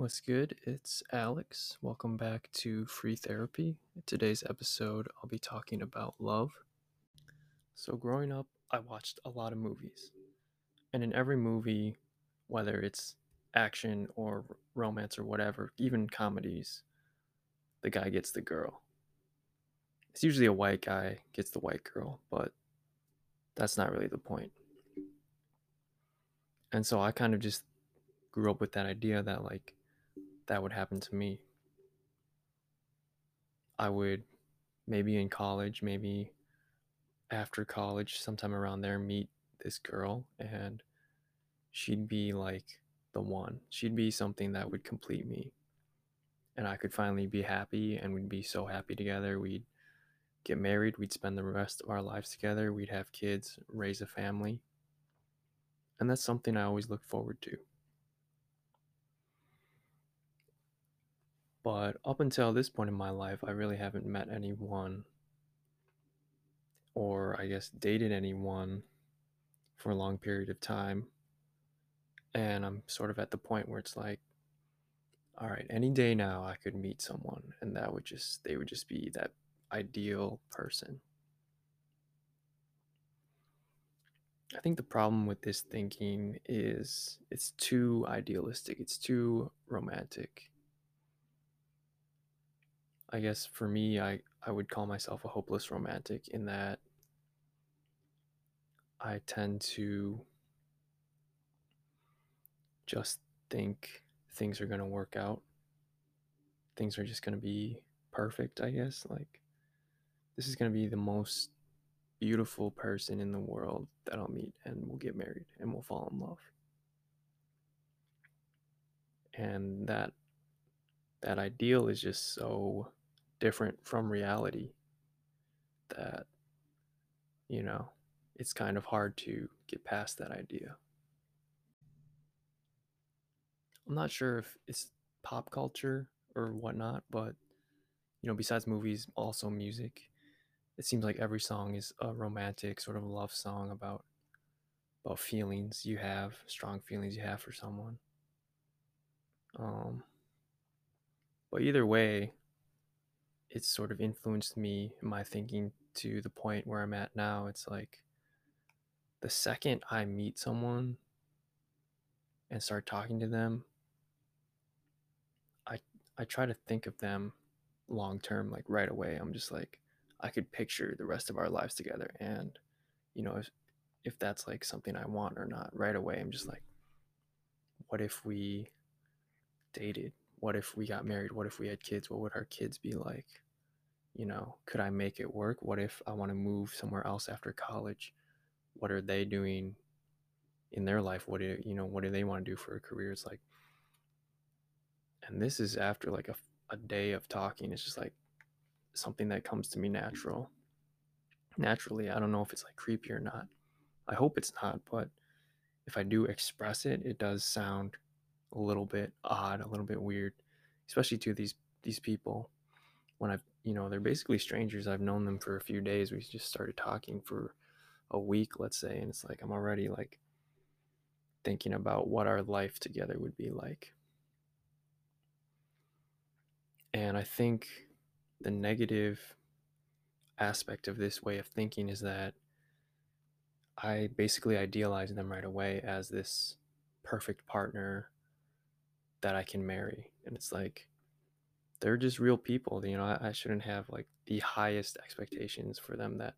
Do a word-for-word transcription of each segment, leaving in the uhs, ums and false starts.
What's good? It's Alex. Welcome back to Free Therapy. In today's episode, I'll be talking about love. So growing up, I watched a lot of movies. And in every movie, whether it's action or romance or whatever, even comedies, the guy gets the girl. It's usually a white guy gets the white girl, but that's not really the point. And so I kind of just grew up with that idea that, like, that would happen to me. I would maybe in college, maybe after college, sometime around there, meet this girl, and she'd be like the one. She'd be something that would complete me, and I could finally be happy, and we'd be so happy together. We'd get married, we'd spend the rest of our lives together, we'd have kids, raise a family. And that's something I always look forward to. But up until this point in my life, I really haven't met anyone, or I guess dated anyone for a long period of time. And I'm sort of at the point where it's like, all right, any day now I could meet someone, and that would just, they would just be that ideal person. I think the problem with this thinking is it's too idealistic. It's too romantic. I guess for me, I, I would call myself a hopeless romantic, in that I tend to just think things are going to work out. Things are just going to be perfect, I guess. Like, this is going to be the most beautiful person in the world that I'll meet, and we'll get married and we'll fall in love. And that that ideal is just so different from reality that, you know, it's kind of hard to get past that idea. I'm not sure if it's pop culture or whatnot, but, you know, besides movies, also music. It seems like every song is a romantic sort of love song about about feelings you have, strong feelings you have for someone. Um, but either way, it's sort of influenced me in my thinking to the point where I'm at now. It's like, the second I meet someone and start talking to them, I I try to think of them long term, like right away. I'm just like, I could picture the rest of our lives together, and, you know, if, if that's like something I want or not. Right away, I'm just like, what if we dated? What if we got married? What if we had kids? What would our kids be like? You know, could I make it work? What if I want to move somewhere else after college? What are they doing in their life? What do, you know, what do they want to do for a career? It's like, and this is after like a, a day of talking. It's just like something that comes to me natural naturally. I don't know if it's like creepy or not. I hope it's not, but if I do express it, it does sound a little bit odd, a little bit weird, especially to these these people when I've, you know, they're basically strangers. I've known them for a few days. We just started talking for a week, let's say, and it's like I'm already like thinking about what our life together would be like. And I think the negative aspect of this way of thinking is that I basically idealize them right away as this perfect partner that I can marry. And it's like, they're just real people. You know, I, I shouldn't have like the highest expectations for them that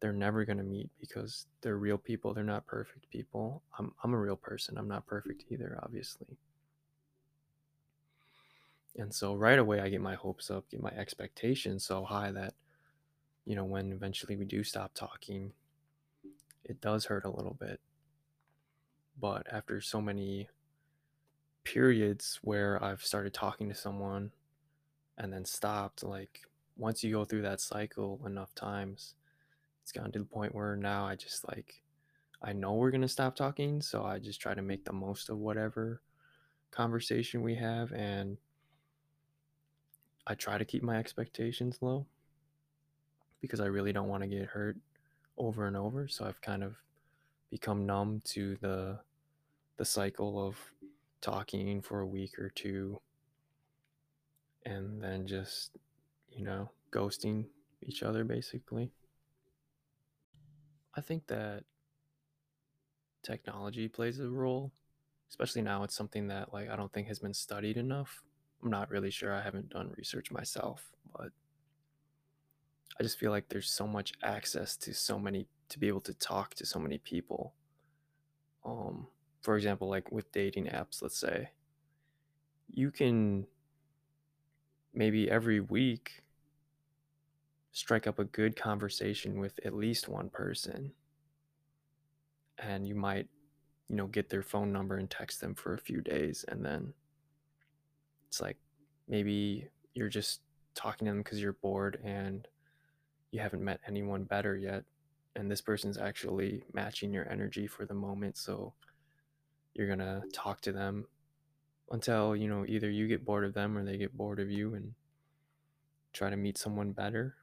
they're never going to meet, because they're real people. They're not perfect people. I'm, I'm a real person. I'm not perfect either, obviously. And so right away, I get my hopes up, get my expectations so high that, you know, when eventually we do stop talking, it does hurt a little bit. But after so many periods where I've started talking to someone and then stopped, like, once you go through that cycle enough times, it's gotten to the point where now I just like, I know we're going to stop talking. So I just try to make the most of whatever conversation we have, and I try to keep my expectations low because I really don't want to get hurt over and over. So I've kind of become numb to the the cycle of talking for a week or two, and then just, you know, ghosting each other, basically. I think that technology plays a role, especially now. It's something that, like, I don't think has been studied enough. I'm not really sure. I haven't done research myself, but I just feel like there's so much access to so many, to be able to talk to so many people. Um, for example, like with dating apps, let's say, you can maybe every week strike up a good conversation with at least one person, and you might, you know, get their phone number and text them for a few days, and then it's like maybe you're just talking to them because you're bored and you haven't met anyone better yet, and this person's actually matching your energy for the moment, so you're gonna talk to them until, you know, either you get bored of them or they get bored of you and try to meet someone better.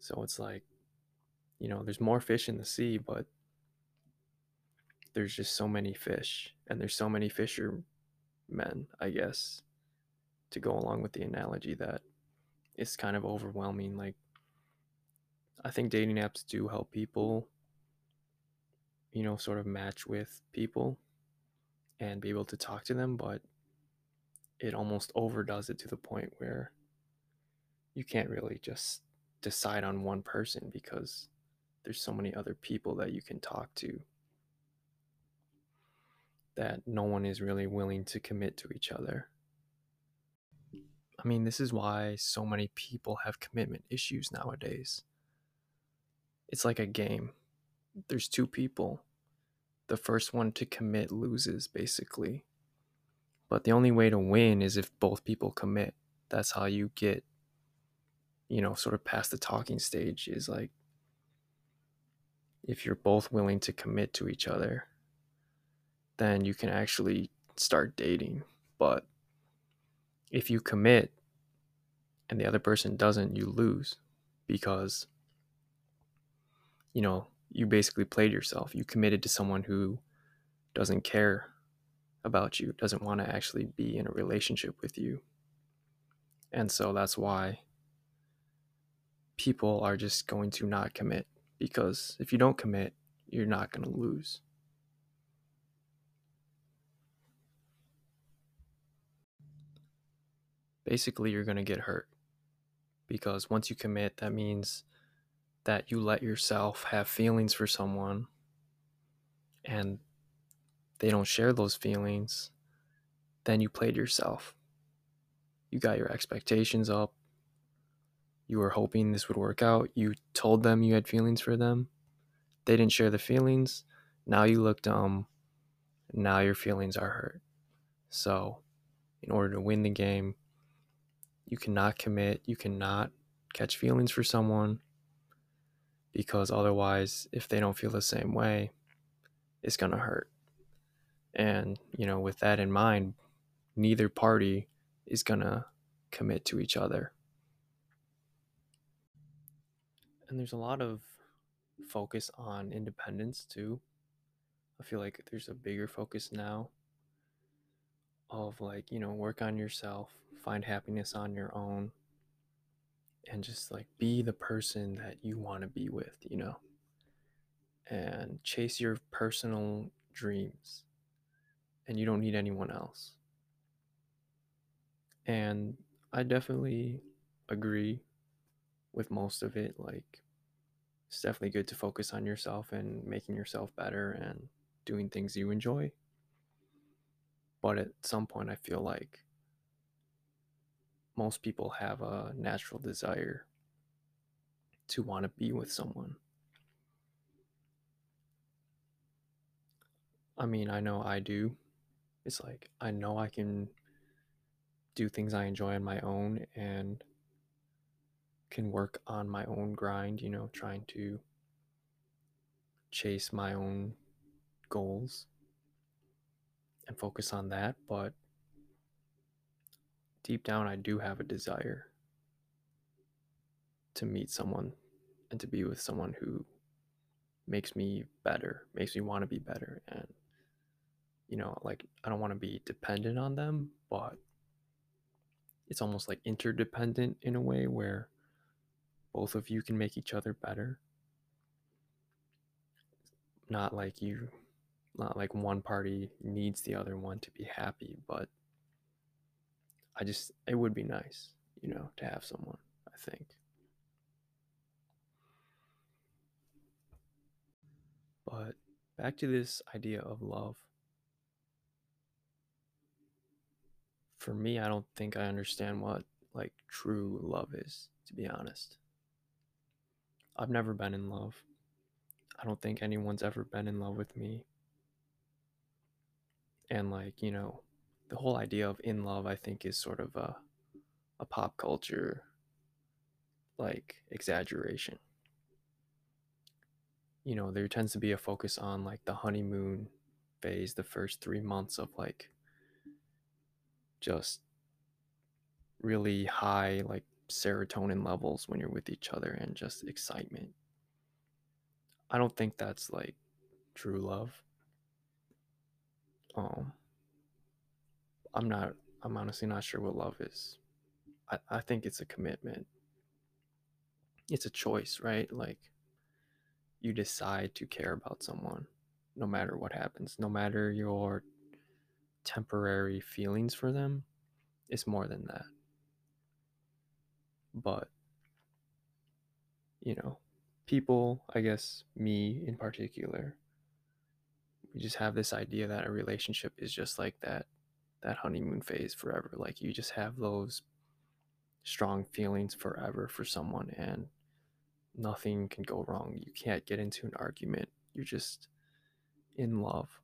So it's like, you know, there's more fish in the sea, but there's just so many fish, and there's so many fishermen, I guess, to go along with the analogy, that it's kind of overwhelming. Like, I think dating apps do help people, you know, sort of match with people and be able to talk to them, but it almost overdoes it to the point where you can't really just decide on one person, because there's so many other people that you can talk to, that no one is really willing to commit to each other. I mean, this is why so many people have commitment issues nowadays. It's like a game. There's two people. The first one to commit loses, basically. But the only way to win is if both people commit. That's how you get, you know, sort of past the talking stage, is like, if you're both willing to commit to each other, then you can actually start dating. But if you commit and the other person doesn't, you lose, because, you know, you basically played yourself. You committed to someone who doesn't care about you, doesn't want to actually be in a relationship with you. And so that's why people are just going to not commit, because if you don't commit, you're not going to lose. Basically, you're going to get hurt, because once you commit, that means that you let yourself have feelings for someone, and they don't share those feelings. Then you played yourself. You got your expectations up. You were hoping this would work out. You told them you had feelings for them. They didn't share the feelings. Now you look dumb. Now your feelings are hurt. So in order to win the game, you cannot commit. You cannot catch feelings for someone, because otherwise, if they don't feel the same way, it's going to hurt. And, you know, with that in mind, neither party is going to commit to each other. And there's a lot of focus on independence, too. I feel like there's a bigger focus now of, like, you know, work on yourself, find happiness on your own, and just, like, be the person that you want to be with, you know, and chase your personal dreams, and you don't need anyone else. And I definitely agree with most of it. Like, it's definitely good to focus on yourself and making yourself better and doing things you enjoy. But at some point, I feel like most people have a natural desire to want to be with someone. I mean, I know I do. It's like, I know I can do things I enjoy on my own and can work on my own grind, you know, trying to chase my own goals and focus on that. But deep down, I do have a desire to meet someone and to be with someone who makes me better, makes me want to be better, and, you know, like I don't want to be dependent on them, but it's almost like interdependent in a way where both of you can make each other better. Not like you, not like one party needs the other one to be happy, but I just, it would be nice, you know, to have someone, I think. But back to this idea of love. For me, I don't think I understand what, like, true love is, to be honest. I've never been in love. I don't think anyone's ever been in love with me. And, like, you know, the whole idea of in love, I think, is sort of a, a pop culture, like, exaggeration. You know, there tends to be a focus on, like, the honeymoon phase, the first three months of, like, just really high, like, serotonin levels when you're with each other and just excitement. I don't think that's like true love. um I'm not I'm honestly not sure what love is. I, I think it's a commitment. It's a choice, right? Like, you decide to care about someone no matter what happens, no matter your temporary feelings for them. It's more than that. But, you know, people, I guess me in particular, we just have this idea that a relationship is just like that that honeymoon phase forever. Like, you just have those strong feelings forever for someone and nothing can go wrong. You can't get into an argument. You're just in love.